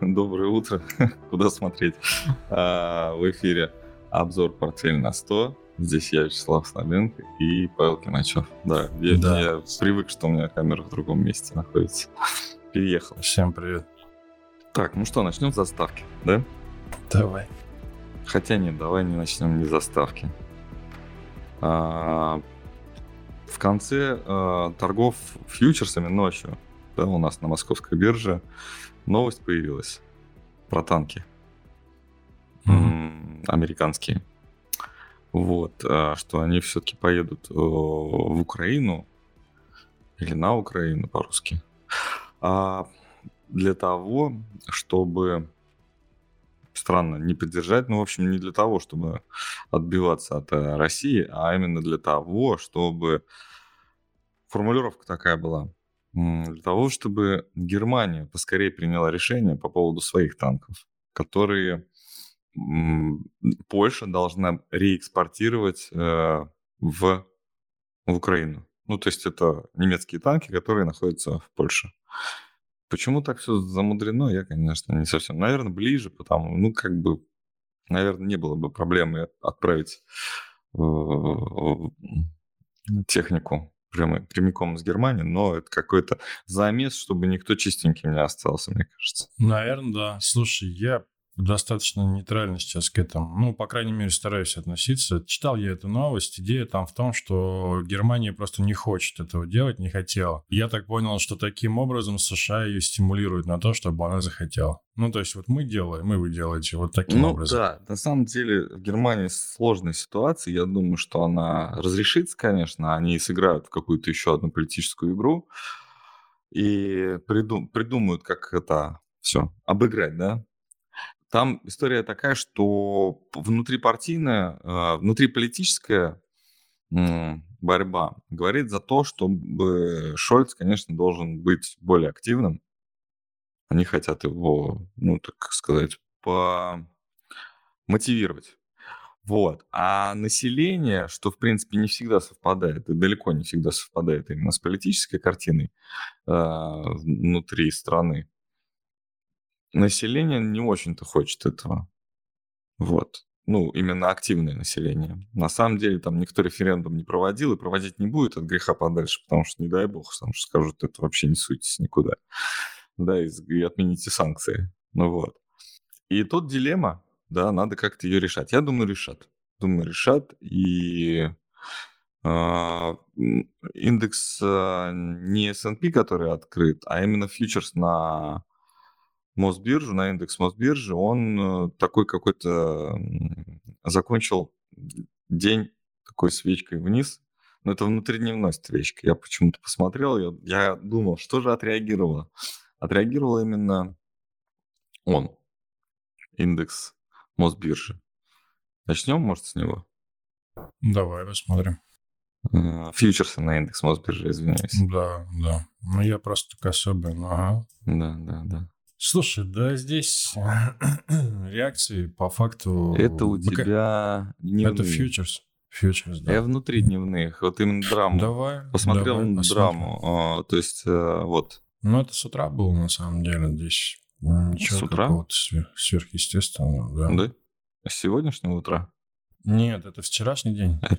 Доброе утро. Куда смотреть? В эфире обзор «Портфель на 100». Здесь я, Вячеслав Славенко, и Павел Кимачев. Да. Я привык, что у меня камера в другом месте находится. Переехал. Всем привет. Так, ну что, начнем с заставки, да? Давай. Хотя нет, давай не начнем не с заставки. В конце торгов фьючерсами ночью, да, у нас на Московской бирже новость появилась про танки американские. Вот, что они все-таки поедут в Украину или на Украину по-русски. Для того, чтобы... Странно, не поддержать, но, в общем, не для того, чтобы отбиваться от России, а именно для того, чтобы... Формулировка такая была. Для того, чтобы Германия поскорее приняла решение по поводу своих танков, которые Польша должна реэкспортировать в Украину. Ну, то есть это немецкие танки, которые находятся в Польше. Почему так все замудрено, я, конечно, не совсем. Наверное, ближе, потому, ну, как бы, наверное, не было бы проблемы отправить технику прямиком из Германии, но это какой-то замес, чтобы никто чистеньким не остался, мне кажется. Наверное, да. Слушай, я достаточно нейтрально сейчас к этому, ну, по крайней мере, стараюсь относиться. Читал я эту новость, идея там в том, что Германия просто не хочет этого делать, не хотела. Я так понял, что таким образом США ее стимулируют на то, чтобы она захотела. Ну, то есть вот мы делаем, и вы делаете вот таким образом. Ну, да, на самом деле в Германии сложная ситуация. Я думаю, что она разрешится, конечно, они сыграют в какую-то еще одну политическую игру и придумают, как это все обыграть, да? Там история такая, что внутрипартийная, внутриполитическая борьба говорит за то, чтобы Шольц, конечно, должен быть более активным. Они хотят его, ну, так сказать, помотивировать. Вот. А население, что, в принципе, не всегда совпадает, и далеко не всегда совпадает именно с политической картиной внутри страны, население не очень-то хочет этого. Вот. Ну, именно активное население. На самом деле там никто референдум не проводил и проводить не будет от греха подальше, потому что, не дай бог, потому что скажут, это вообще не суйтесь никуда. Да, и отмените санкции. Ну вот. И тут дилемма, да, надо как-то ее решать. Я думаю, решат. И индекс не S&P, который открыт, а именно фьючерс на Мосбиржу, на индекс Мосбиржи, он такой какой-то закончил день такой свечкой вниз. Но это внутридневной свечка. Я почему-то посмотрел, я думал, что же отреагировало. Отреагировал именно он, индекс Мосбиржи. Начнем, может, с него? Давай посмотрим. Фьючерсы на индекс Мосбиржи, извиняюсь. Да. Ну, я просто так особенно. Ага. Да. Слушай, да, здесь реакции по факту... Это у тебя дневные. Это фьючерс, да. Я внутри дневных, вот именно драму. Давай, драму, то есть вот. Ну, это с утра было, на самом деле, здесь. Ничего с утра? Какого-то сверхъестественного, да. С сегодняшнего утра? Нет, это вчерашний день. А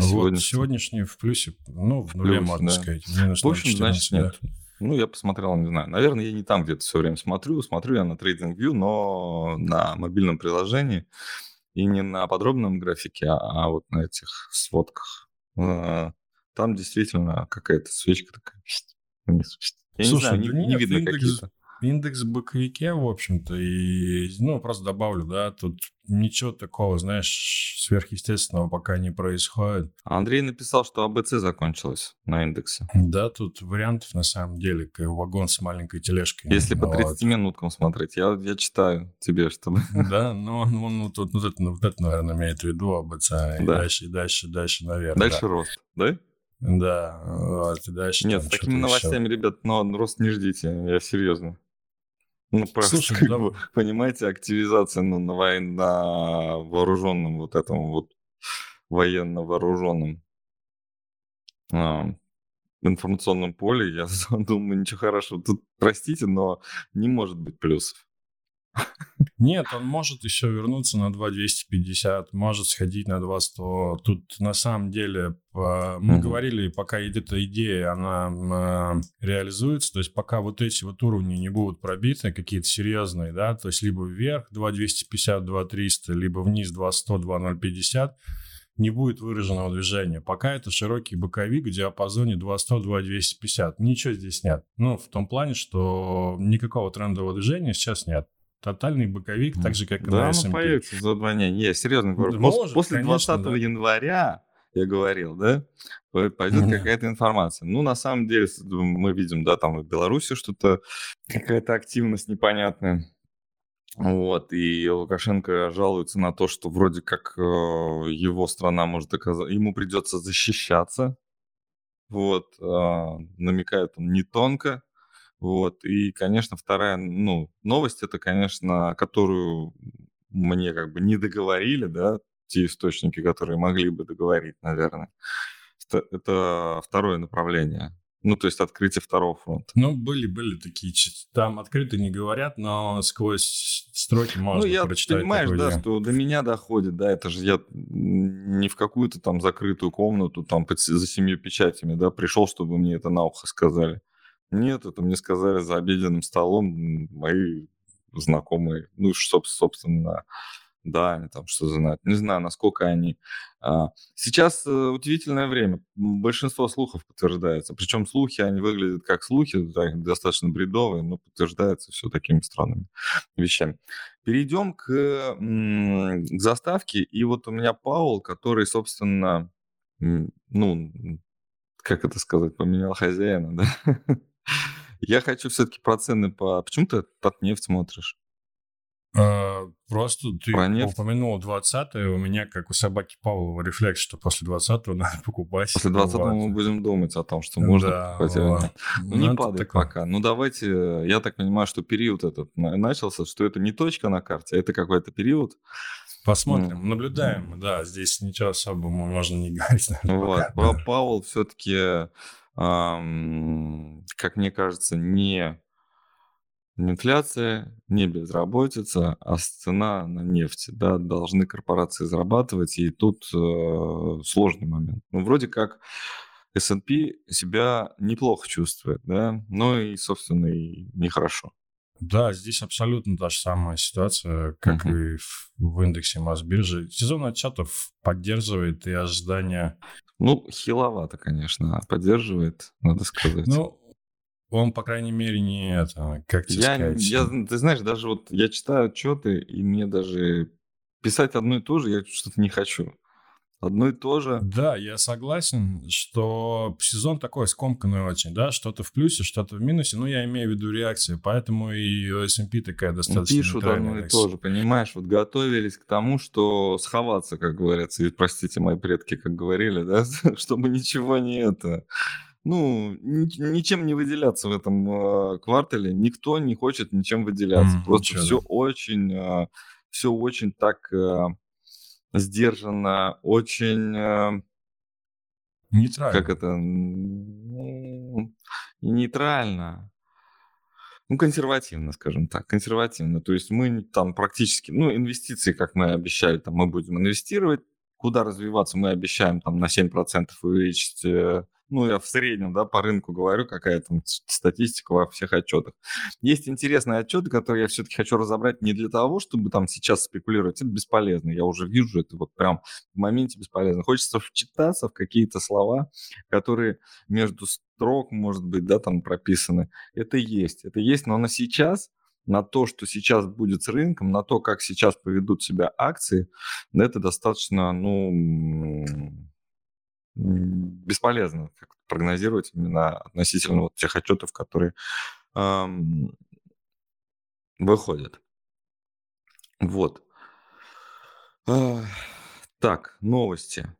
вот сегодняшний в плюсе, ну, в нуле, можно сказать. В общем, значит, нет. Ну, я посмотрел, не знаю. Наверное, я не там где-то все время смотрю. Смотрю я на Trading View, но на мобильном приложении. И не на подробном графике, а вот на этих сводках. Там действительно какая-то свечка такая. Я слушай, не знаю, не видно какие-то. Индекс в боковике, в общем-то. И, ну, просто добавлю, да, тут ничего такого, знаешь, сверхъестественного пока не происходит. Андрей написал, что АБЦ закончилась на индексе. Да, тут вариантов на самом деле, как вагон с маленькой тележкой. Если по 30 минуткам смотреть, я читаю тебе, чтобы... Да, ну тут, это, наверное, имеет в виду АБЦ. Дальше, наверное. Дальше рост, да? Да, вот, и дальше... Нет, с такими новостями, еще... ребят, но рост не ждите, я серьезно. Ну, просто, слушай, как бы, понимаете, активизация на вооруженном, вот этом вот военно-вооруженном информационном поле, я думаю, ничего хорошего. Тут, простите, но не может быть плюсов. Нет, он может еще вернуться на 2,250, может сходить на 2,100. Тут на самом деле мы говорили, пока эта идея, она реализуется, то есть пока вот эти вот уровни не будут пробиты, какие-то серьезные, да, то есть либо вверх 2,250, 2,300, либо вниз 2,100, 2,050, не будет выраженного движения. Пока это широкий боковик в диапазоне 2,100-2,250. Ничего здесь нет. Ну, в том плане, что никакого трендового движения сейчас нет. Тотальный боковик, так же, как и на S&P. Да, ну появится за два дня. Я серьезно говорю. После конечно, 20 января, я говорил, да, пойдет какая-то информация. Ну, на самом деле, мы видим, да, там в Беларуси что-то, какая-то активность непонятная. Вот, и Лукашенко жалуется на то, что вроде как его страна может оказаться... Ему придется защищаться. Вот, намекает он не тонко. Вот, и, конечно, вторая, ну, новость, это, конечно, которую мне как бы не договорили, да, те источники, которые могли бы договорить, наверное, это второе направление. Ну, то есть открытие второго фронта. Ну, были такие, там открыто не говорят, но сквозь строки можно прочитать. Ну, я, понимаешь, да, что до меня доходит, да, это же я не в какую-то там закрытую комнату, там, за семью печатями, да, пришел, чтобы мне это на ухо сказали. Нет, это мне сказали за обеденным столом мои знакомые, ну, собственно, да, они там что знают. Не знаю, насколько они... Сейчас удивительное время. Большинство слухов подтверждается. Причем слухи, они выглядят как слухи, достаточно бредовые, но подтверждаются все такими странными вещами. Перейдем к заставке. И вот у меня Пауэлл, который, собственно, ну, как это сказать, поменял хозяина, да? Я хочу все-таки про цены по... Почему ты под нефть смотришь? Просто ты упомянул 20-е, у меня, как у собаки Павлова, рефлекс, что после 20-го надо покупать. После 20-го мы будем думать о том, что можно покупать или нет. Ну, не падает пока. Ну, давайте, я так понимаю, что период этот начался, что это не точка на карте, а это какой-то период. Посмотрим, наблюдаем, да, здесь ничего особого можно не говорить. Наверное, вот, Пауэлл все-таки, как мне кажется, не инфляция, не безработица, а цена на нефть, да, должны корпорации зарабатывать, и тут сложный момент. Ну, вроде как S&P себя неплохо чувствует, да, но и, собственно, и нехорошо. Да, здесь абсолютно та же самая ситуация, как и в индексе Мосбиржи. Сезон отчетов поддерживает и ожидания... Ну, хиловато, конечно, поддерживает, надо сказать. Ну, он, по крайней мере, не это, как тебе сказать. Ты знаешь, даже вот я читаю отчеты, и мне даже писать одно и то же я что-то не хочу. Одно и то же. Да, я согласен, что сезон такой скомканный очень, да, что-то в плюсе, что-то в минусе, но я имею в виду реакцию, поэтому и S&P такая достаточно... Пишут одно и то же, понимаешь, вот готовились к тому, что сховаться, как говорится, и, простите, мои предки, как говорили, да, чтобы ничего не это... Ну, ничем не выделяться в этом квартале, никто не хочет ничем выделяться, просто все очень так... сдержанно, очень... нейтрально. Как это? Нейтрально. Ну, консервативно, скажем так. Консервативно. То есть мы там практически... Ну, инвестиции, как мы обещали, там мы будем инвестировать. Куда развиваться, мы обещаем там на 7% увеличить... Ну, я в среднем, да, по рынку говорю, какая там статистика во всех отчетах. Есть интересные отчеты, которые я все-таки хочу разобрать не для того, чтобы там сейчас спекулировать. Это бесполезно. Я уже вижу, это вот прям в моменте бесполезно. Хочется вчитаться в какие-то слова, которые между строк, может быть, да, там прописаны. Это есть, но на сейчас, на то, что сейчас будет с рынком, на то, как сейчас поведут себя акции, это достаточно, ну... бесполезно как-то прогнозировать именно относительно вот тех отчетов, которые выходят. Вот. Так, новости.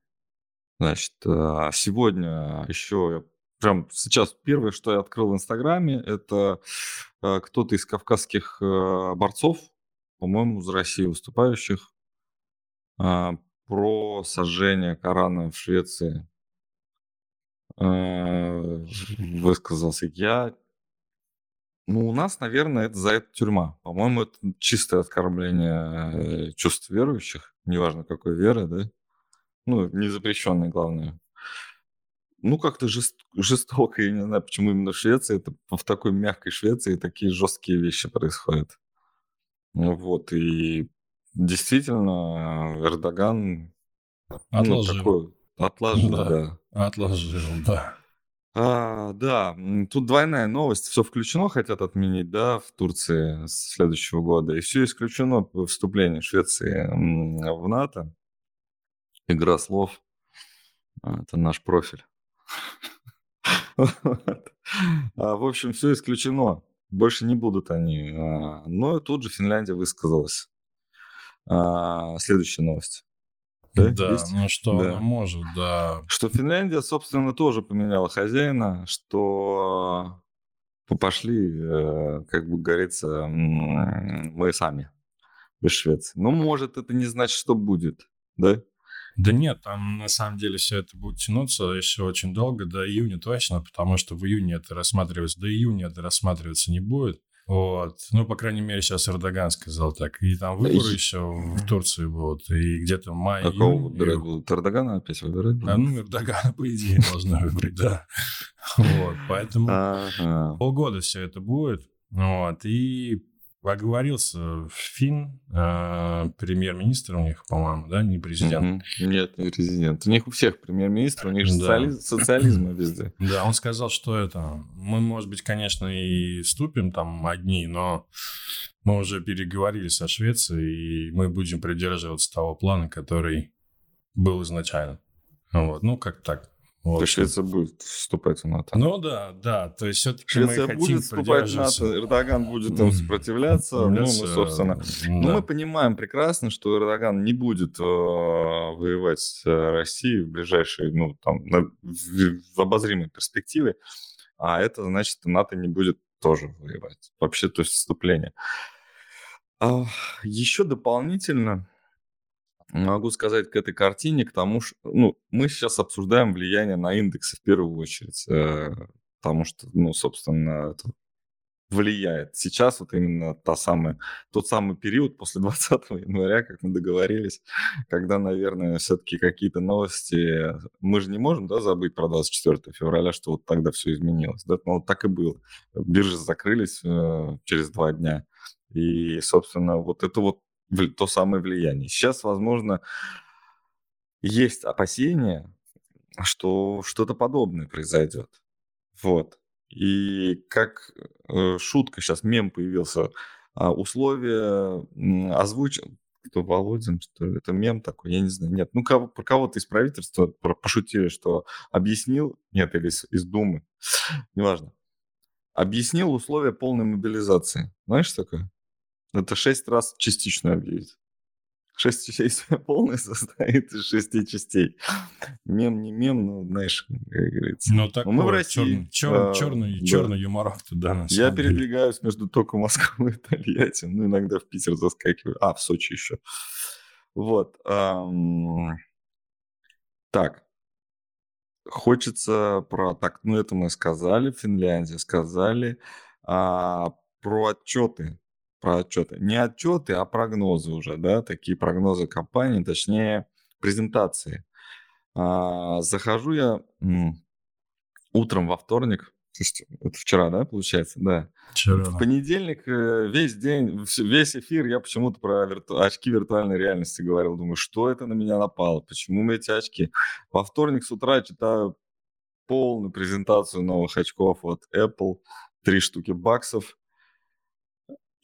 Значит, сегодня еще... Прям сейчас первое, что я открыл в Инстаграме, это кто-то из кавказских борцов, по-моему, из России выступающих, про сожжение Корана в Швеции. высказался я. Ну, у нас, наверное, это за это тюрьма. По-моему, это чистое оскорбление чувств верующих, неважно какой веры, да? Ну, незапрещенной, главное. Ну, как-то жестоко, я не знаю, почему именно в Швеции, это в такой мягкой Швеции такие жесткие вещи происходят. Вот, и действительно, Эрдоган... Отложил. Ну, такой, отложил, да. Да, тут двойная новость. Все включено, хотят отменить, да, в Турции с следующего года. И все исключено вступление Швеции в НАТО. Игра слов. Это наш профиль. В общем, все исключено. Больше не будут они. Но тут же Финляндия высказалась. Следующая новость. Да, да, ну что да. Она может, да. Что Финляндия, собственно, тоже поменяла хозяина, что пошли, как бы говорится, мы сами без Швеции. Но может, это не значит, что будет, да? Да нет, там на самом деле все это будет тянуться еще очень долго, до июня точно, потому что в июне это рассматривается, до июня это рассматриваться не будет. Вот. Ну, по крайней мере, сейчас Эрдоган сказал так. И там выборы еще в Турции будут. И где-то май... А кого выбирать будут? Эрдогана опять выбирать? А, ну, Эрдогана, по идее, должны выбрать, да. Вот, поэтому полгода все это будет. Вот, и оговорился Финн, премьер-министр у них, по-моему, да? Не президент. Нет, не президент. У них у всех премьер-министр, у них же социализм везде. Да, он сказал, что это... Мы, может быть, конечно, и вступим там одни, но мы уже переговорили со Швецией, и мы будем придерживаться того плана, который был изначально. Вот, ну, как так. Вот. То есть Швеция будет вступать в НАТО. Ну да, да. То есть все-таки Швеция мы будет вступать в НАТО, Эрдоган будет им сопротивляться. Ну, мы, собственно... Да. Ну, мы понимаем прекрасно, что Эрдоган не будет воевать с Россией в ближайшей, ну, там, в обозримой перспективе. А это значит, что НАТО не будет тоже воевать. Вообще, то есть вступление. Еще дополнительно... Могу сказать к этой картине, к тому, что мы сейчас обсуждаем влияние на индексы в первую очередь, потому что, собственно, это влияет. Сейчас вот именно тот самый период после 20 января, как мы договорились, когда, наверное, все-таки какие-то новости... Мы же не можем, да, забыть про 24 февраля, что вот тогда все изменилось. Да? Ну, так и было. Биржи закрылись через 2 дня. И, собственно, вот это вот то самое влияние. Сейчас, возможно, есть опасения, что что-то подобное произойдет. Вот. И как шутка, сейчас мем появился, условия озвучен. Кто, Володин, что ли? Это мем такой, я не знаю. Нет, ну, про кого-то из правительства пошутили, что объяснил, нет, или из Думы, неважно, объяснил условия полной мобилизации. Знаешь, что такое? Это 6 раз частично объявить. 6 частей полное состоит из 6 частей. Мем, не мем, но, знаешь, как говорится. Ну, так мы в России. Черный юморок-то, да. Я передвигаюсь между током Москвы и Тольятти. Ну, иногда в Питер заскакиваю. А, в Сочи еще. Вот. Так. Хочется про... Так, ну, это мы сказали. Финляндия сказали. Про отчеты. Про отчеты. Не отчеты, а прогнозы уже, да, такие прогнозы компании, точнее, презентации. Захожу я утром во вторник, то есть это вчера, да, получается, да. Вчера. В понедельник весь день, весь эфир я почему-то про очки виртуальной реальности говорил. Думаю, что это на меня напало, почему эти очки? Во вторник с утра читаю полную презентацию новых очков от Apple, 3 штуки баксов.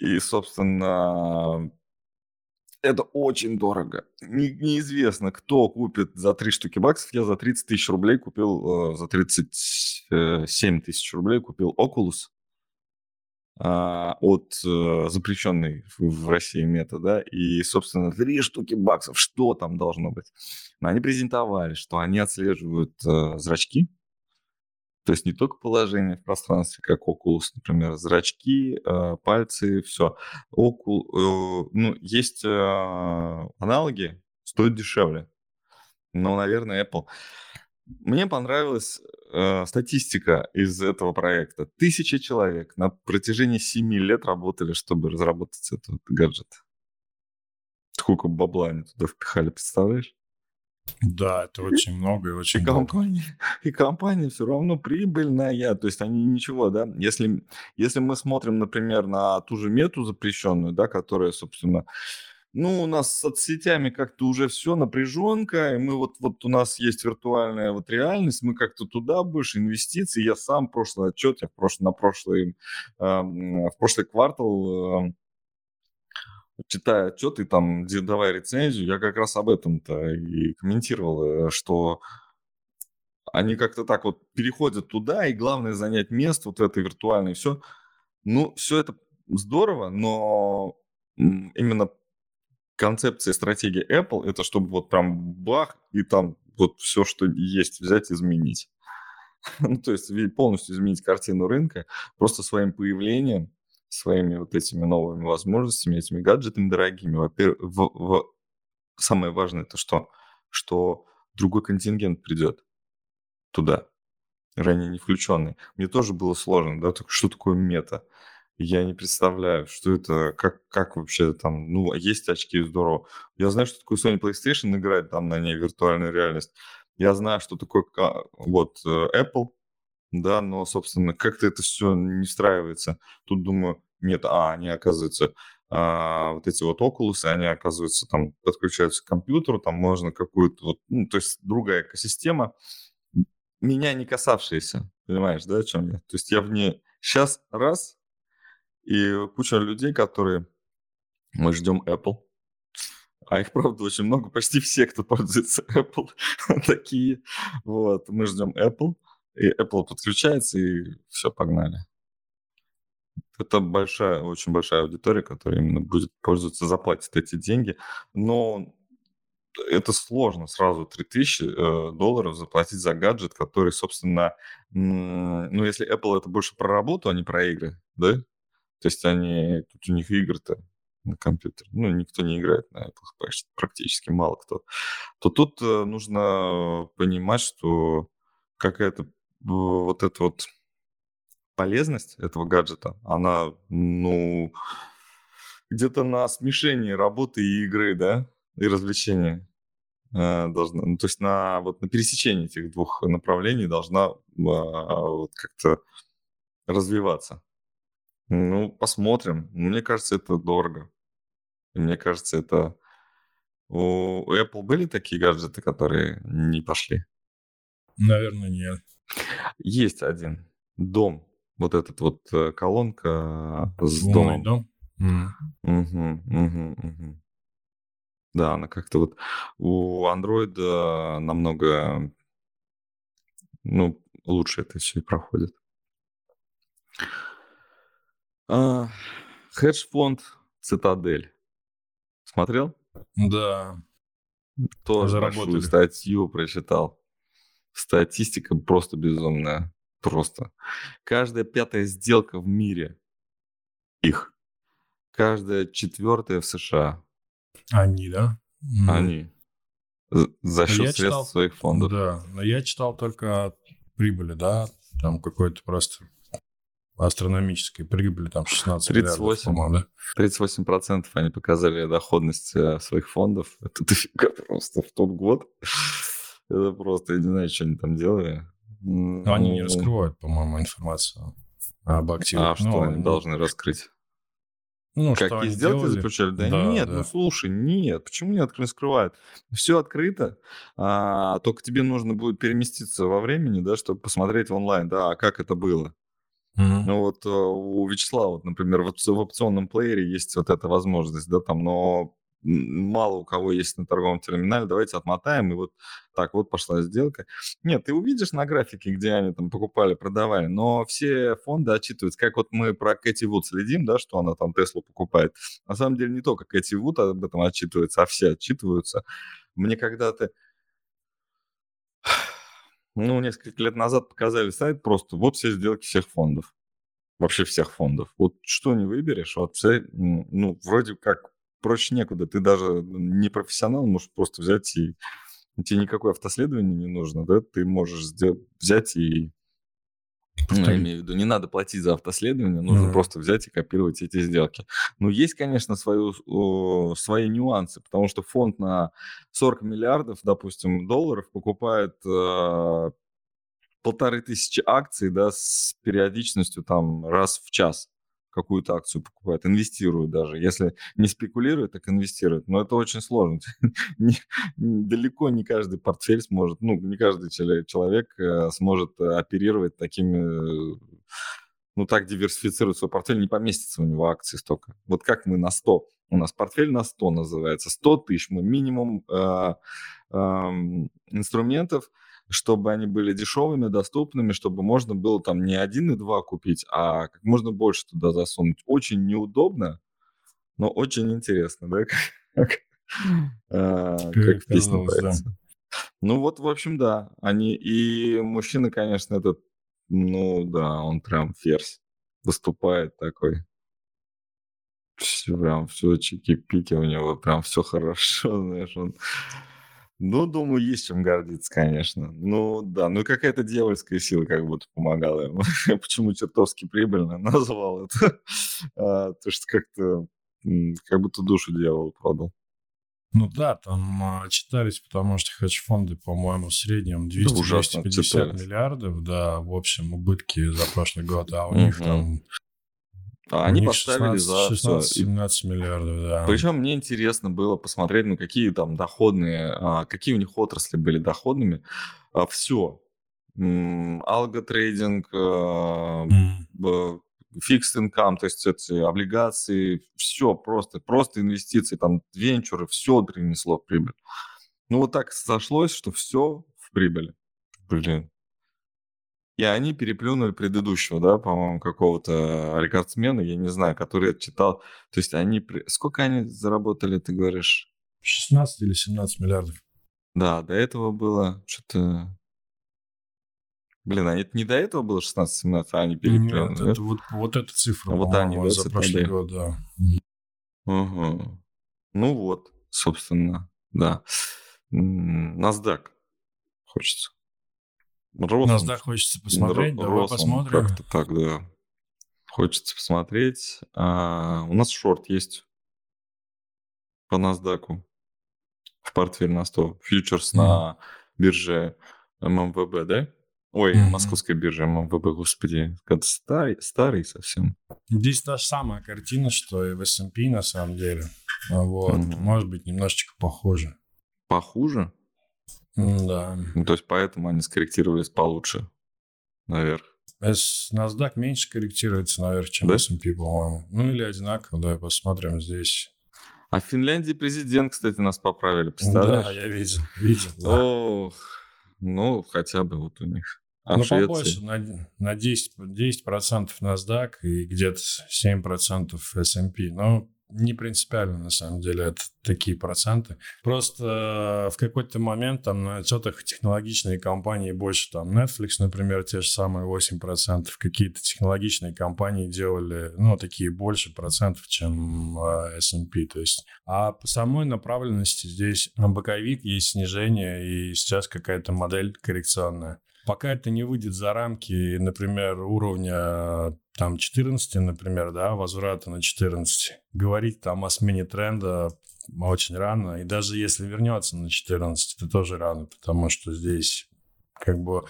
И, собственно, это очень дорого. Неизвестно, кто купит за 3 штуки баксов. Я за 30 000 рублей купил, за 37 000 рублей купил Oculus от запрещенной в России Meta, да, и, собственно, 3 штуки баксов. Что там должно быть? Но они презентовали, что они отслеживают зрачки. То есть не только положение в пространстве, как Oculus, например, зрачки, пальцы, все. Есть аналоги, стоят дешевле. Но, наверное, Apple Мне понравилась статистика из этого проекта. 1000 человек на протяжении 7 лет работали, чтобы разработать этот гаджет. Сколько бабла они туда впихали, представляешь? Да, это очень много и очень и компания все равно прибыльная. То есть они ничего, да. Если мы смотрим, например, на ту же Мету запрещенную, да, которая, собственно... Ну, у нас с соцсетями как-то уже все, напряженка, и мы вот у нас есть виртуальная вот реальность, мы как-то туда больше инвестиций. Я сам прошлый отчет, я в прошлый квартал читая отчеты, там, давая рецензию, я как раз об этом-то и комментировал, что они как-то так вот переходят туда, и главное занять место вот это виртуальное, и все. Ну, все это здорово, но именно концепция, стратегия Apple, это чтобы вот прям бах, и там вот все, что есть, взять и изменить. Ну, то есть полностью изменить картину рынка просто своим появлением, своими вот этими новыми возможностями, этими гаджетами дорогими. Во-первых, самое важное это что? Что другой контингент придет туда, ранее не включенный. Мне тоже было сложно, да, только что такое мета? Я не представляю, что это, как вообще там, ну, есть очки, здорово. Я знаю, что такое Sony PlayStation играет там на ней виртуальную реальность. Я знаю, что такое вот Apple, да, но, собственно, как-то это все не встраивается. Тут думаю, нет, они оказываются, вот эти вот Oculus, они оказываются там, подключаются к компьютеру, там можно какую-то вот, ну, то есть другая экосистема, меня не касавшаяся, понимаешь, да, о чем я? То есть я в ней сейчас раз... И куча людей, которые... Мы ждем Apple. А их, правда, очень много. Почти все, кто пользуется Apple, такие. Вот, мы ждем Apple. И Apple подключается, и все, погнали. Это большая, очень большая аудитория, которая именно будет пользоваться, заплатит эти деньги. Но это сложно сразу $3000 заплатить за гаджет, который, собственно... Ну, если Apple это больше про работу, а не про игры, да? То есть они, тут у них игр-то на компьютере, ну, никто не играет на Apple, практически мало кто. То тут нужно понимать, что какая-то вот эта вот полезность этого гаджета, она, ну, где-то на смешении работы и игры, да, и развлечения должна, ну, то есть на пересечении этих двух направлений должна вот как-то развиваться. Ну, посмотрим. Мне кажется, это дорого. Мне кажется, это... У Apple были такие гаджеты, которые не пошли? Наверное, нет. Есть один. Дом. Вот этот вот колонка с домом. Дом? Угу. Да, она как-то вот... У Android намного... Ну, лучше это все и проходит. Хедж-фонд Citadel. Смотрел? Да. Тоже большую статью прочитал. Статистика просто безумная. Просто. Каждая пятая сделка в мире их. Каждая четвертая в США. Они, да? Они. За счет средств своих фондов. Да, но я читал только от прибыли, да? Там какой-то просто... астрономической прибыли, там 16 миллиардов, по-моему, да? 38% они показали доходность своих фондов. Это дофига просто в тот год. Это просто, я не знаю, что они там делали. Но они не раскрывают, по-моему, информацию об активах. А что они должны раскрыть? Ну, какие сделки заключали? Да нет, ну слушай, нет. Почему не раскрывают? Все открыто, только тебе нужно будет переместиться во времени, да, чтобы посмотреть онлайн, да, как это было. Ну вот у Вячеслава, например, в опционном плеере есть вот эта возможность, да, там, но мало у кого есть на торговом терминале, давайте отмотаем, и вот так вот пошла сделка. Нет, ты увидишь на графике, где они там покупали, продавали, но все фонды отчитываются, как вот мы про Кэти Вуд следим, да, что она там Теслу покупает. На самом деле не только Кэти Вуд об этом отчитывается, а все отчитываются. Мне когда-то... Ну, несколько лет назад показали сайт просто, вот все сделки всех фондов, вообще всех фондов. Вот что не выберешь, вот все, ну, вроде как проще некуда. Ты даже не профессионал, можешь просто взять и тебе никакое автоследование не нужно, да, ты можешь взять и... Ну, я имею в виду, не надо платить за автоследование, нужно просто взять и копировать эти сделки. Но есть, конечно, свои нюансы, потому что фонд на 40 миллиардов, допустим, долларов покупает 1500 акций, да, с периодичностью там раз в час какую-то акцию покупает, инвестирует даже. Если не спекулирует, так инвестирует. Но это очень сложно. Далеко не каждый портфель сможет, ну, не каждый человек сможет оперировать такими, ну, так диверсифицировать свой портфель, не поместится у него акций столько. Вот как мы на 100, у нас портфель на 100 называется, 100 тысяч, мы минимум инструментов, чтобы они были дешевыми, доступными, чтобы можно было там не 1 и 2 купить, а как можно больше туда засунуть. Очень неудобно, но очень интересно, да, как в песне поется. Ну вот, в общем, да, они и мужчина, конечно, этот, ну да, он прям ферзь выступает такой. Все прям, все чики-пики у него, прям все хорошо, знаешь, он... Ну, думаю, есть чем гордиться, конечно. Ну, да, ну какая-то дьявольская сила как будто помогала ему. Почему чертовски прибыльно назвал это? То что как-то, как будто душу дьявола продал. Ну да, там читались, потому что хедж-фонды, по-моему, в среднем 200-250 миллиардов, да, в общем, убытки за прошлый год, а у них там... Они поставили 16-17 миллиардов, да. Причем мне интересно было посмотреть, ну, какие там доходные, какие у них отрасли были доходными. Все. Алготрейдинг, фикс инкам, то есть эти облигации, все просто инвестиции, там, венчуры, все принесло прибыль. Ну, вот так сошлось, что все в прибыли. Блин. И они переплюнули предыдущего, да, по-моему, какого-то рекордсмена, я не знаю, который это читал. То есть они... Сколько они заработали, ты говоришь? 16 или 17 миллиардов. Да, до этого было что-то... Блин, а это не до этого было 16-17, а они переплюнули? Нет, это вот эта цифра, вот они, да, за прошлый год, да. Угу. Ну вот, собственно, да. NASDAQ хочется. NASDAQ хочется посмотреть, давай посмотрим. Как-то так, да. Хочется посмотреть. У нас шорт есть по NASDAQ в портфель на 100. Фьючерс на бирже ММВБ, да? Ой, Московская биржа ММВБ, господи. Как старый совсем. Здесь та же самая картина, что и в S&P на самом деле. Вот. Может быть, немножечко похоже. Похуже? Да. Ну, то есть поэтому они скорректировались получше наверх. NASDAQ меньше корректируется наверх, чем, да? S&P, по-моему. Ну или одинаково, давай посмотрим здесь. А в Финляндии президент, кстати, нас поправили, представляешь? Да, я видел. Да. Ох, ну хотя бы вот у них. А ну побольше, на 10% NASDAQ и где-то 7% S&P, но... Не принципиально, на самом деле, это такие проценты. Просто в какой-то момент там на отчетах технологичные компании больше, там Netflix, например, те же самые 8%. Какие-то технологичные компании делали, ну, такие больше процентов, чем S&P. То есть. А по самой направленности здесь на боковик есть снижение, и сейчас какая-то модель коррекционная. Пока это не выйдет за рамки, например, уровня там 14, например, да, возврата на 14, говорить там о смене тренда очень рано. И даже если вернется на 14, это тоже рано, потому что здесь как бы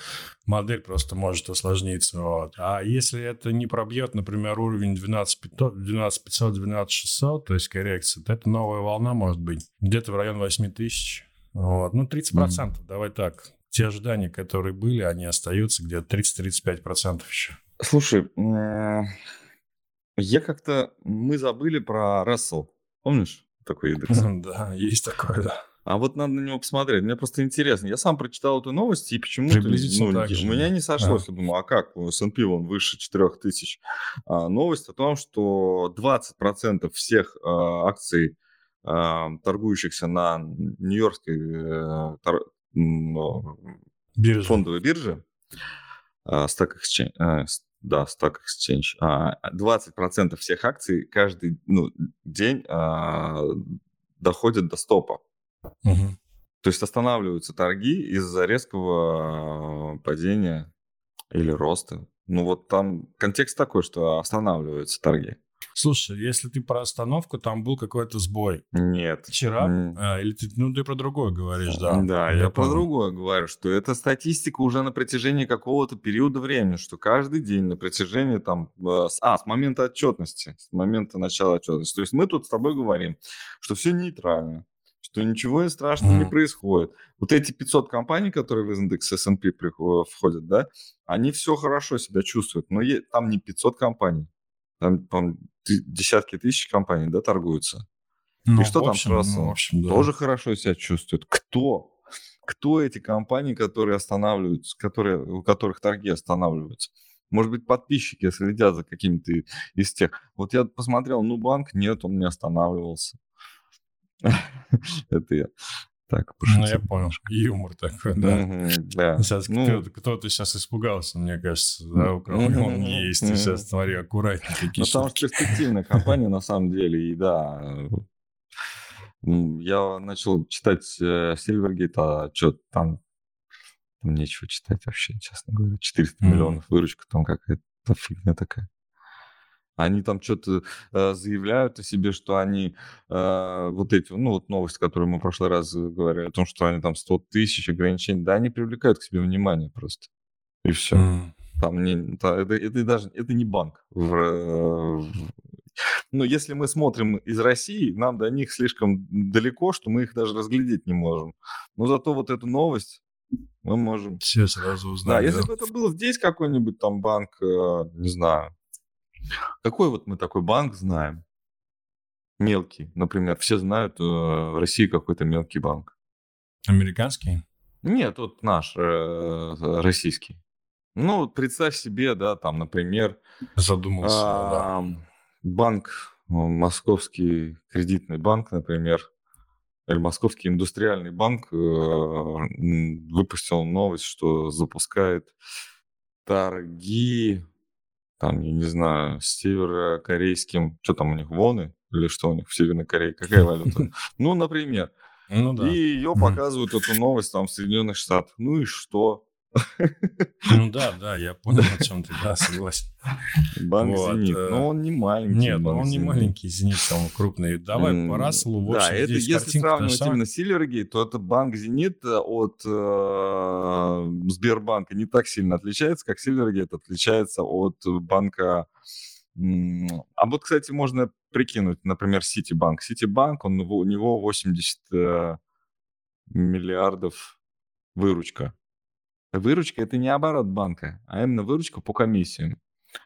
модель просто может усложниться. Вот. А если это не пробьет, например, уровень 12500-12600, то есть коррекция, то это новая волна может быть где-то в район 8000. Вот. Ну, 30%, давай так. Те ожидания, которые были, они остаются где-то 30-35% еще. Слушай, я как-то... Мы забыли про Russell. Помнишь такой индекс? Да, есть такой, да. А вот надо на него посмотреть. Мне просто интересно. Я сам прочитал эту новость, и почему-то... Приблизительно так же. У меня не сошлось. Я думаю, а как? S&P вон выше 4000. Новость о том, что 20% всех акций, торгующихся на Нью-Йоркской... фондовой бирже, Stock Exchange, да, Stock Exchange, 20% всех акций каждый день доходят до стопа. Угу. То есть останавливаются торги из-за резкого падения или роста. Ну вот там контекст такой, что останавливаются торги. Слушай, если ты про остановку, там был какой-то сбой. Нет. Вчера? Или ты, ты про другое говоришь, да? Да, я про другое говорю, что это статистика уже на протяжении какого-то периода времени, что каждый день на протяжении там... с момента отчетности, с момента начала отчетности. То есть мы тут с тобой говорим, что все нейтрально, что ничего страшного не происходит. Вот эти 500 компаний, которые в индекс S&P входят, да, они все хорошо себя чувствуют, но там не 500 компаний. Там десятки тысяч компаний, да, торгуются. Ну, и что там с Russell? Тоже хорошо себя чувствует. Кто эти компании, которые останавливаются, у которых торги останавливаются? Может быть, подписчики следят за какими-то из тех. Вот я посмотрел, Нубанк, нет, он не останавливался. Это я так пошутил. Ну, я понял. Юмор такой, да. Кто-то сейчас испугался, мне кажется, да, у кого он есть. Сейчас смотри, аккуратно. Ну, там же перспективная компания, на самом деле, и да. Я начал читать Silvergate, а что-то там нечего читать вообще, честно говоря. 400 миллионов выручка там какая-то фигня такая. Они там что-то заявляют о себе, что они вот эти, новость, которую мы в прошлый раз говорили, о том, что они там 100 тысяч ограничений, да, они привлекают к себе внимание просто. И все. Там это не банк. Но если мы смотрим из России, нам до них слишком далеко, что мы их даже разглядеть не можем. Но зато вот эту новость мы можем... Все сразу узнать. Да, если бы это был здесь какой-нибудь там банк, не знаю, какой вот мы такой банк знаем? Мелкий. Например, все знают в России какой-то мелкий банк. Американский? Нет, вот наш, российский. Ну, вот представь себе, да, там, например... Задумался, банк, Московский кредитный банк, например, или Московский индустриальный банк выпустил новость, что запускает торги... Там, я не знаю, с северокорейским... Что там у них, воны? Или что у них в Северной Корее? Какая валюта? Ну, например. Ну, да. И ее показывают, эту новость, там, в Соединенных Штатах. Ну и что? Ну да, я понял, о чем ты, да, согласен. Банк «Зенит». Но он не маленький. Нет, он не маленький, «Зенит», он крупный. Давай по Расселу, в общем, здесь картинка. Да, если сравнивать именно Silvergate, то это банк «Зенит» от Сбербанка не так сильно отличается, как Silvergate отличается от банка... А вот, кстати, можно прикинуть, например, Ситибанк. Ситибанк, у него 80 миллиардов выручка. Выручка – это не оборот банка, а именно выручка по комиссиям.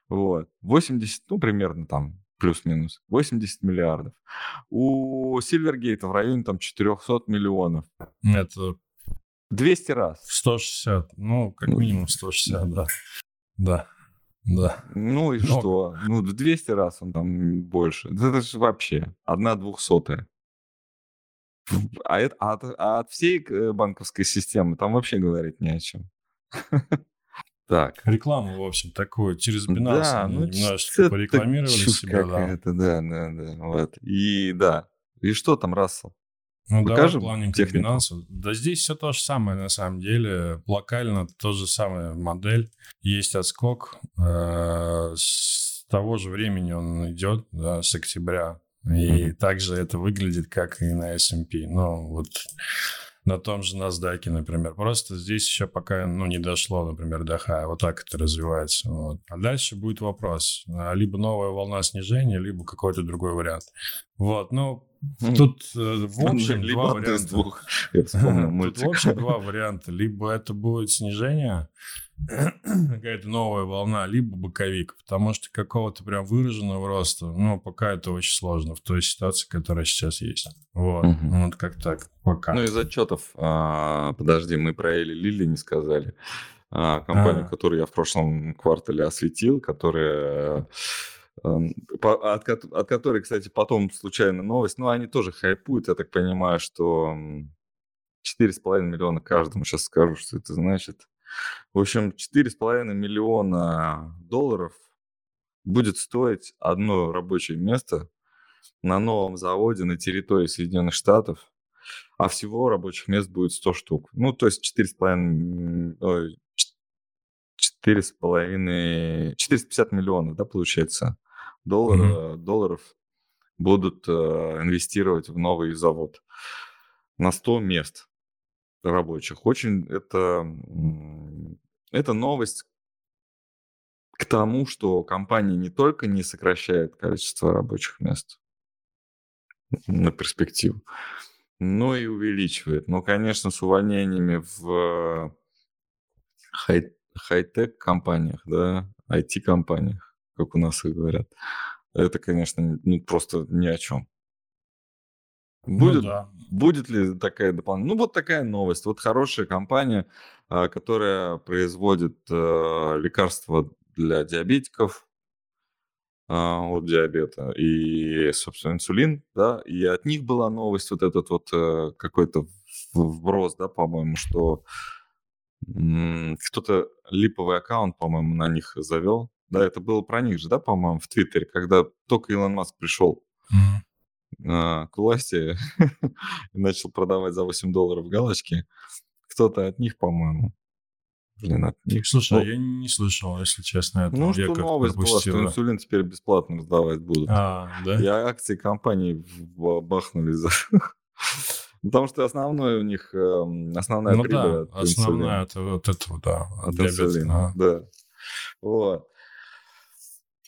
Вот. 80, примерно там, плюс-минус, 80 миллиардов. У Silvergate в районе там 400 миллионов. Это... 200 раз. 160, как минимум 160, да. Да. Ну и что? Ну, в 200 раз он там больше. Это же вообще 1/200. А от всей банковской системы там вообще говорить не о чем. Так. Рекламу, в общем, такую, через Binance немножечко порекламировали себя. Да. Вот. И да. И что там, Russell? Ну, покажем, давай плавненько к Binance. Да здесь все то же самое, на самом деле. Локально то же самое модель. Есть отскок. С того же времени он идет, да, с октября. И также это выглядит, как и на S&P. Ну, вот на том же NASDAQ, например. Просто здесь еще пока, не дошло, например, до хая. Вот так это развивается. Вот. А дальше будет вопрос. Либо новая волна снижения, либо какой-то другой вариант. Вот, тут в общем два варианта. Либо это будет снижение, какая-то новая волна, либо боковик. Потому что какого-то прям выраженного роста, пока это очень сложно в той ситуации, которая сейчас есть. Вот, вот как так, пока. Из отчетов, подожди, мы про Eli Lilly не сказали. Компанию, которую я в прошлом квартале осветил, которая... От которой, кстати, потом случайно новость. Они тоже хайпуют, я так понимаю, что 4,5 миллиона каждому. Сейчас скажу, что это значит. В общем, 4,5 миллиона долларов будет стоить одно рабочее место на новом заводе на территории Соединенных Штатов, а всего рабочих мест будет 100 штук. Ну, то есть 450 миллионов, да, получается, долларов будут инвестировать в новый завод на 100 мест рабочих. Очень это новость к тому, что компании не только не сокращают количество рабочих мест на перспективу, но и увеличивает. Но, конечно, с увольнениями в хай-тек компаниях, да, IT-компаниях, как у нас их говорят, это, конечно, ну, просто ни о чем. Будет, ну, да. Будет ли такая дополнительная... Ну, вот такая новость. Вот хорошая компания, которая производит лекарства для диабетиков от диабета и, собственно, инсулин, да, и от них была новость, вот этот вот какой-то вброс, да, по-моему, что кто-то липовый аккаунт, по-моему, на них завел. Да, это было про них же, да, по-моему, в Твиттере, когда только Илон Маск пришел к власти и начал продавать за $8 галочки. Кто-то от них, по-моему. Слушай, я не слышал, если честно. Это ну, что новость была, что инсулин теперь бесплатно сдавать будут. Да? И акции компаний бахнули за... Потому что основное у них, основная прибыль от инсулина. Основная это вот этого, да. От инсулина, да. Вот.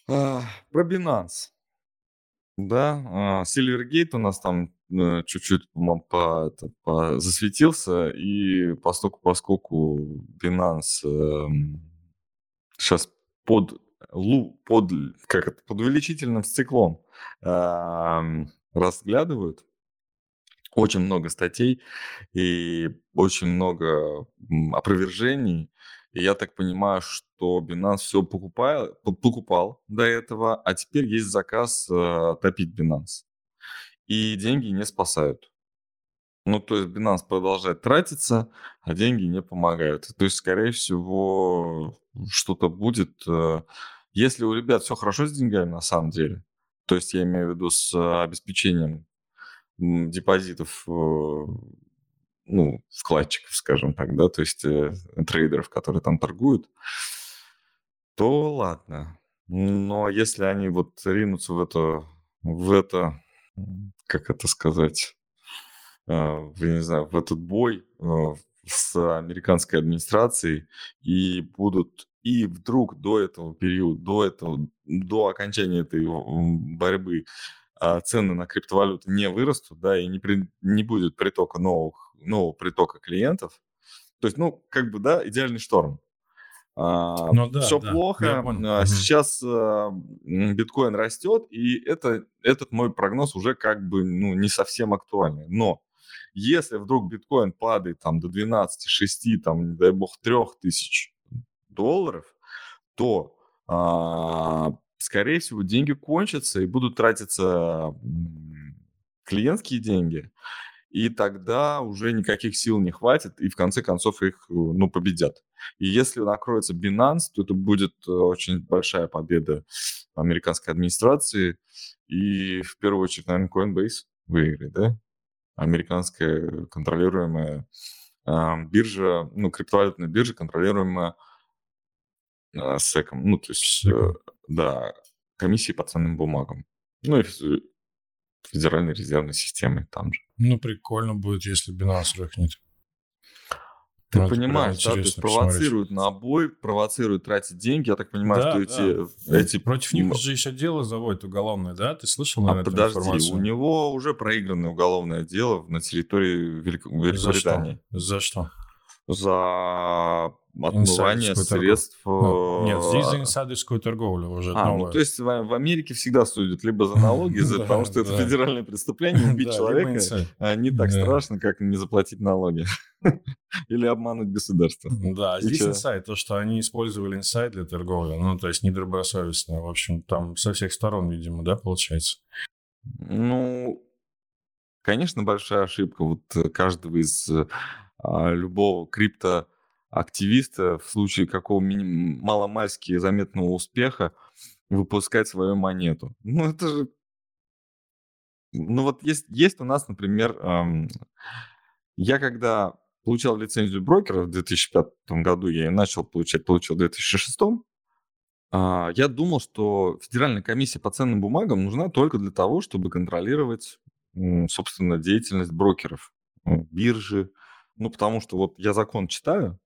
Про Binance. Да, Silvergate у нас там чуть-чуть засветился, и поскольку Binance сейчас под увеличительным циклом разглядывают, очень много статей и очень много опровержений. И я так понимаю, что Binance все покупал до этого, а теперь есть заказ топить Binance. И деньги не спасают. Ну, то есть Binance продолжает тратиться, а деньги не помогают. То есть, скорее всего, что-то будет. Если у ребят все хорошо с деньгами на самом деле, то есть я имею в виду с обеспечением депозитов, ну, вкладчиков, скажем так, да, то есть трейдеров, которые там торгуют, то ладно. Но если они вот ринутся в это, как это сказать, я не знаю, в этот бой с американской администрацией и будут, и вдруг до этого периода, до окончания этой борьбы цены на криптовалюты не вырастут, да, и не будет притока нового притока клиентов. То есть, ну, как бы, да, идеальный шторм. Все плохо. Сейчас биткоин растет, и этот мой прогноз уже как бы, ну, не совсем актуальный. Но если вдруг биткоин падает там до 12, 6, там, не дай бог, 3000 долларов, то... скорее всего, деньги кончатся и будут тратиться клиентские деньги, и тогда уже никаких сил не хватит, и в конце концов их, ну, победят. И если накроется Binance, то это будет очень большая победа американской администрации, и в первую очередь, наверное, Coinbase выиграет, да? Американская контролируемая биржа, ну, криптовалютная биржа, контролируемая SEC, ну, то есть... Да, комиссии по ценным бумагам. Ну и Федеральной резервной системой там же. Ну, прикольно будет, если Binance рухнет. Ты понимаешь, да, то есть провоцируют на бой, провоцируют тратить деньги. Я так понимаю, да, что да. Эти... Против них же еще дело заводят уголовное, да? Ты слышал, наверное, эту информацию? У него уже проиграно уголовное дело на территории Великобритании. За что? За отмывание средств... Нет, здесь за инсайдерскую торговлю уже. Ну, то есть в Америке всегда судят либо за налоги, потому что это федеральное преступление, убить человека не так страшно, как не заплатить налоги. Или обмануть государство. Да, здесь инсайд, то, что они использовали инсайд для торговли, ну, то есть недобросовестно, в общем, там со всех сторон, видимо, да, получается? Ну, конечно, большая ошибка вот каждого из... любого криптоактивиста в случае какого маломальски заметного успеха выпускать свою монету. Ну, это же Ну вот есть у нас, например, я когда получал лицензию брокера в 2005 году, я ее начал получать, получил в 2006, я думал, что Федеральная комиссия по ценным бумагам нужна только для того, чтобы контролировать, собственно, деятельность брокеров, биржи. Ну, потому что вот я закон читаю,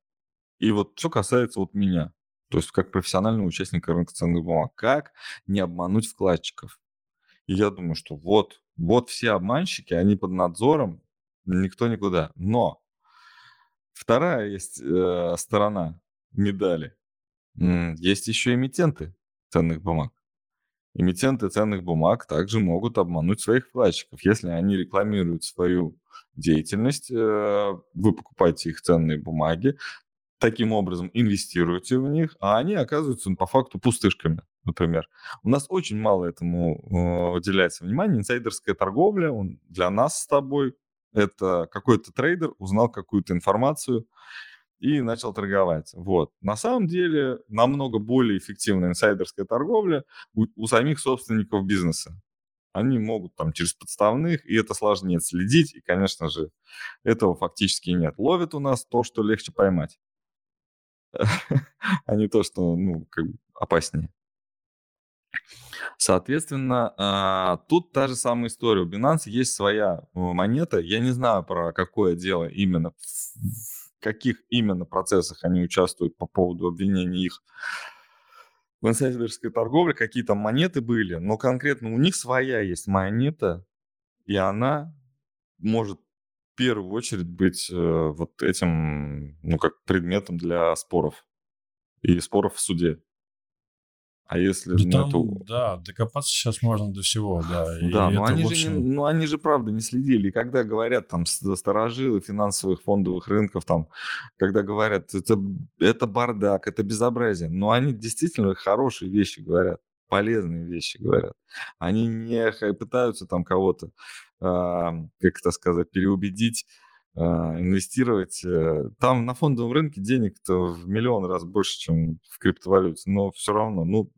и вот что касается вот меня, то есть как профессионального участника рынка ценных бумаг, как не обмануть вкладчиков. И я думаю, что вот все обманщики, они под надзором, никто никуда. Но вторая есть сторона медали. Есть еще эмитенты ценных бумаг. Эмитенты ценных бумаг также могут обмануть своих вкладчиков. Если они рекламируют свою деятельность, вы покупаете их ценные бумаги, таким образом инвестируете в них, а они оказываются по факту пустышками, например. У нас очень мало этому уделяется внимания. Инсайдерская торговля для нас с тобой – это какой-то трейдер узнал какую-то информацию и начал торговать. Вот. На самом деле намного более эффективна инсайдерская торговля у самих собственников бизнеса. Они могут там через подставных, и это сложнее отследить, и, конечно же, этого фактически нет. Ловят у нас то, что легче поймать, а не то, что опаснее. Соответственно, тут та же самая история. У Binance есть своя монета. Я не знаю, про какое дело именно, в каких именно процессах они участвуют по поводу обвинения их в инсайдерской торговле, какие там монеты были, но конкретно у них своя есть монета, и она может в первую очередь быть вот этим, как предметом для споров и споров в суде. А если... докопаться сейчас можно до всего, да. Да, но они же, правда, не следили. И когда говорят, там, старожилы финансовых фондовых рынков, там, когда говорят, это бардак, это безобразие, но они действительно хорошие вещи говорят, полезные вещи говорят. Они не пытаются там кого-то, переубедить, инвестировать. Там на фондовом рынке денег-то в миллион раз больше, чем в криптовалюте, но все равно,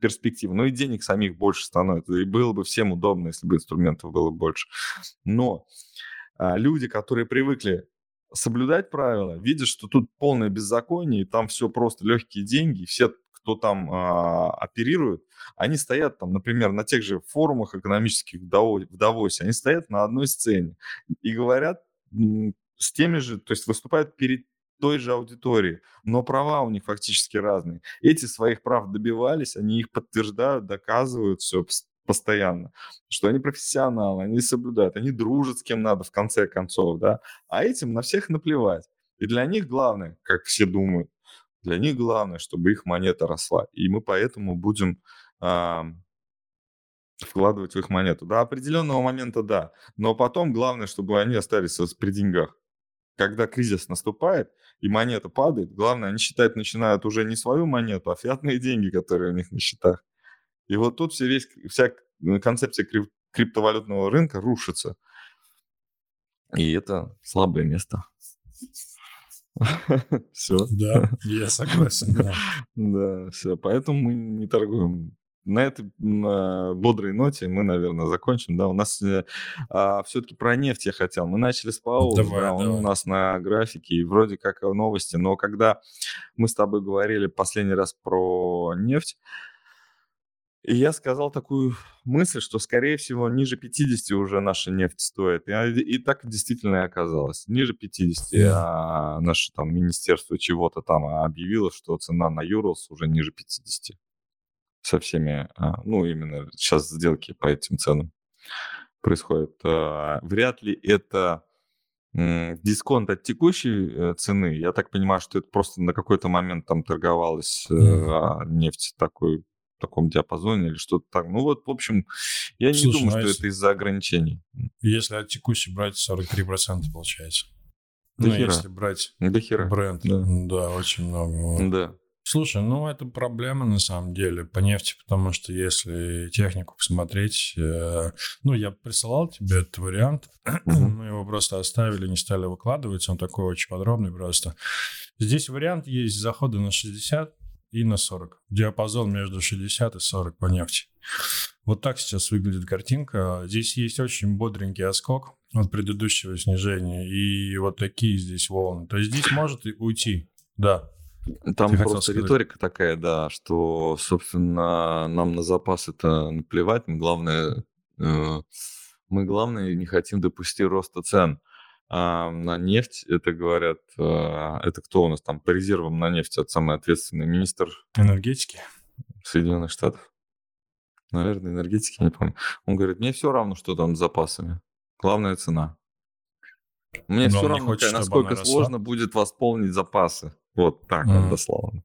перспектива. Ну и денег самих больше становится, и было бы всем удобно, если бы инструментов было больше. Но люди, которые привыкли соблюдать правила, видят, что тут полное беззаконие, и там все просто легкие деньги, и все, кто там оперирует, они стоят там, например, на тех же форумах экономических в Давосе, они стоят на одной сцене и говорят с теми же, то есть выступают перед той же аудиторией, но права у них фактически разные. Эти своих прав добивались, они их подтверждают, доказывают все постоянно, что они профессионалы, они соблюдают, они дружат с кем надо в конце концов, да, а этим на всех наплевать. И для них главное, как все думают, для них главное, чтобы их монета росла. И мы поэтому будем вкладывать в их монету. До определенного момента да. Но потом главное, чтобы они остались при деньгах. Когда кризис наступает и монета падает, главное, они считать начинают уже не свою монету, а фиатные деньги, которые у них на счетах. И вот тут вся концепция криптовалютного рынка рушится. И это слабое место. Все. Да, я согласен. Да, все. Поэтому мы не торгуем. На этой бодрой ноте мы, наверное, закончим. Да, у нас все-таки про нефть я хотел. Мы начали с Пауэлла. Давай. Он у нас на графике, и вроде как новости. Но когда мы с тобой говорили последний раз про нефть, и я сказал такую мысль, что, скорее всего, ниже 50 уже наша нефть стоит. И так действительно и оказалось. Ниже 50 наше там министерство чего-то там объявило, что цена на Urals уже ниже 50. Со всеми, именно сейчас сделки по этим ценам происходят. Вряд ли это дисконт от текущей цены. Я так понимаю, что это просто на какой-то момент там торговалась нефть такой, в таком диапазоне или что-то так. В общем, я не думаю, что это из-за ограничений. Если от текущей брать 43% получается. Если брать бренд, да, очень много. Да. Слушай, это проблема на самом деле по нефти, потому что если технику посмотреть... я присылал тебе этот вариант, мы его просто оставили, не стали выкладывать, он такой очень подробный просто. Здесь вариант есть захода на 60%. И на 40. Диапазон между 60 и 40 по нефти. Вот так сейчас выглядит картинка. Здесь есть очень бодренький отскок от предыдущего снижения и вот такие здесь волны. То есть здесь может и уйти, да. Там просто риторика такая, да, что, собственно, нам на запасы-то наплевать, мы главное не хотим допустить роста цен. А на нефть, это говорят, это кто у нас там по резервам на нефть, это самый ответственный министр энергетики Соединенных Штатов, наверное, энергетики, не помню. Он говорит, мне все равно, что там с запасами, главное цена. Мне все равно, насколько сложно будет восполнить запасы. Вот так, дословно.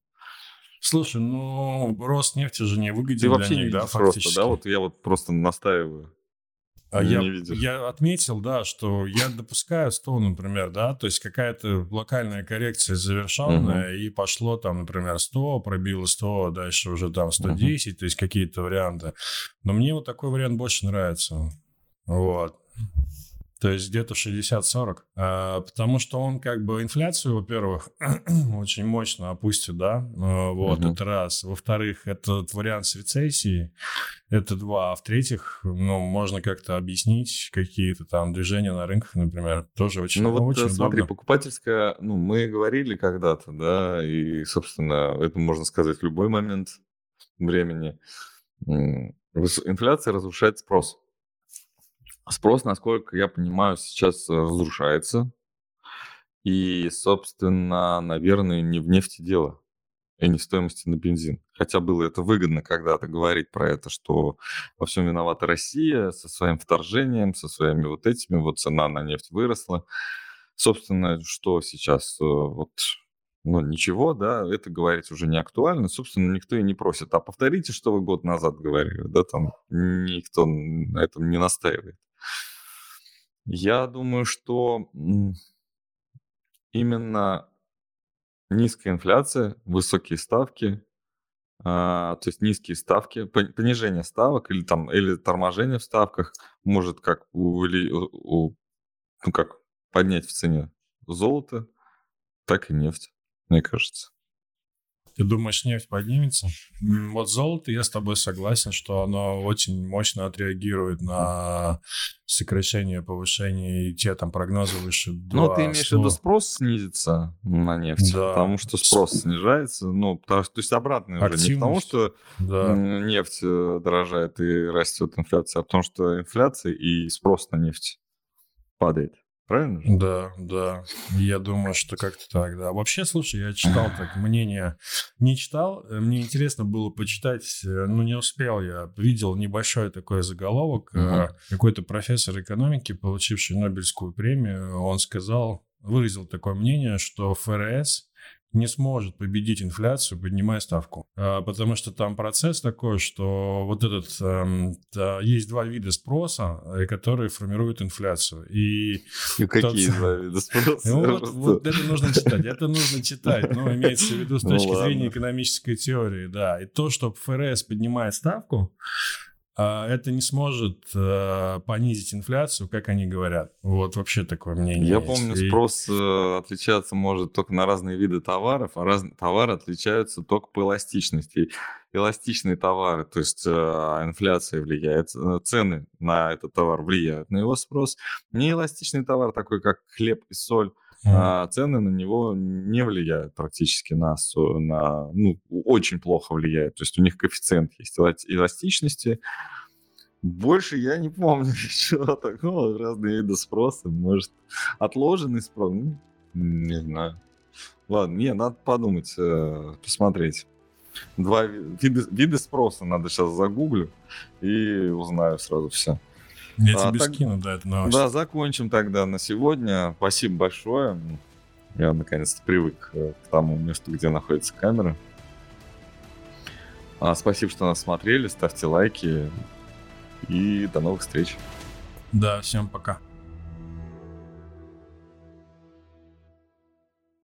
Слушай, ну рост нефти же не выгоден для них, да, фактически. Роста, да, вот я вот просто настаиваю. А я отметил, да, что я допускаю 100, например, да, то есть какая-то локальная коррекция завершенная, и пошло там, например, 100, пробило 100, дальше уже там 110, то есть какие-то варианты. Но мне вот такой вариант больше нравится. Вот. То есть где-то 60-40, потому что он как бы инфляцию, во-первых, очень мощно опустит, да, вот, это раз. Во-вторых, этот вариант с рецессией, это два. А в-третьих, ну, можно как-то объяснить какие-то там движения на рынках, например, тоже очень удобно. Ну вот очень смотри, покупательская, ну, мы говорили когда-то, да, и, собственно, это можно сказать в любой момент времени. Инфляция разрушает спрос. Спрос, насколько я понимаю, сейчас разрушается. И, собственно, наверное, не в нефти дело, и не в стоимости на бензин. Хотя было это выгодно когда-то говорить про это, что во всем виновата Россия со своим вторжением, со своими вот этими. Вот цена на нефть выросла. Собственно, что сейчас вот... Ну, ничего, да, это говорить уже не актуально. Собственно, никто и не просит. А повторите, что вы год назад говорили, да, там никто на этом не настаивает. Я думаю, что именно низкая инфляция, высокие ставки, то есть низкие ставки, понижение ставок или, там, или торможение в ставках может как, ну, как поднять в цене золото, так и нефть. Мне кажется. Ты думаешь, нефть поднимется? Вот золото, я с тобой согласен, что оно очень мощно отреагирует на сокращение, повышение, и те там прогнозы выше 2. Ну, ты имеешь в виду, спрос снизится на нефть, да. Потому что спрос снижается, ну, потому, то есть обратное уже, не потому что нефть дорожает и растет инфляция, а потому что инфляция и спрос на нефть падает. Правильно? Да, да. Я думаю, что как-то так, да. Вообще, слушай, я читал так мнение. Не читал, мне интересно было почитать, но не успел я. Видел небольшой такой заголовок. Какой-то профессор экономики, получивший Нобелевскую премию, он сказал, выразил такое мнение, что ФРС не сможет победить инфляцию, поднимая ставку. Потому что там процесс такой, что вот этот... есть два вида спроса, которые формируют инфляцию. И какие два вида спроса? Вот это нужно читать. Это нужно читать. Но имеется в виду с точки зрения экономической теории. Да. И то, что ФРС поднимает ставку, это не сможет понизить инфляцию, как они говорят. Вот вообще такое мнение. Я помню, спрос отличаться может только на разные виды товаров, а разные товары отличаются только по эластичности. Эластичные товары, то есть инфляция влияет, цены на этот товар влияют на его спрос. Неэластичный товар, такой как хлеб и соль, цены на него не влияют практически на ну, очень плохо влияют. То есть у них коэффициент есть эластичности. Больше я не помню ничего такого. Разные виды спроса. Может, отложенный спрос? Ну, не знаю. Ладно, не, надо подумать, посмотреть. Два вида спроса надо сейчас загуглю и узнаю сразу все. Я тебе скину, да, это новость. Да, закончим тогда на сегодня. Спасибо большое. Я наконец-то привык к тому месту, где находится камера. Спасибо, что нас смотрели. Ставьте лайки. И до новых встреч. Да, всем пока.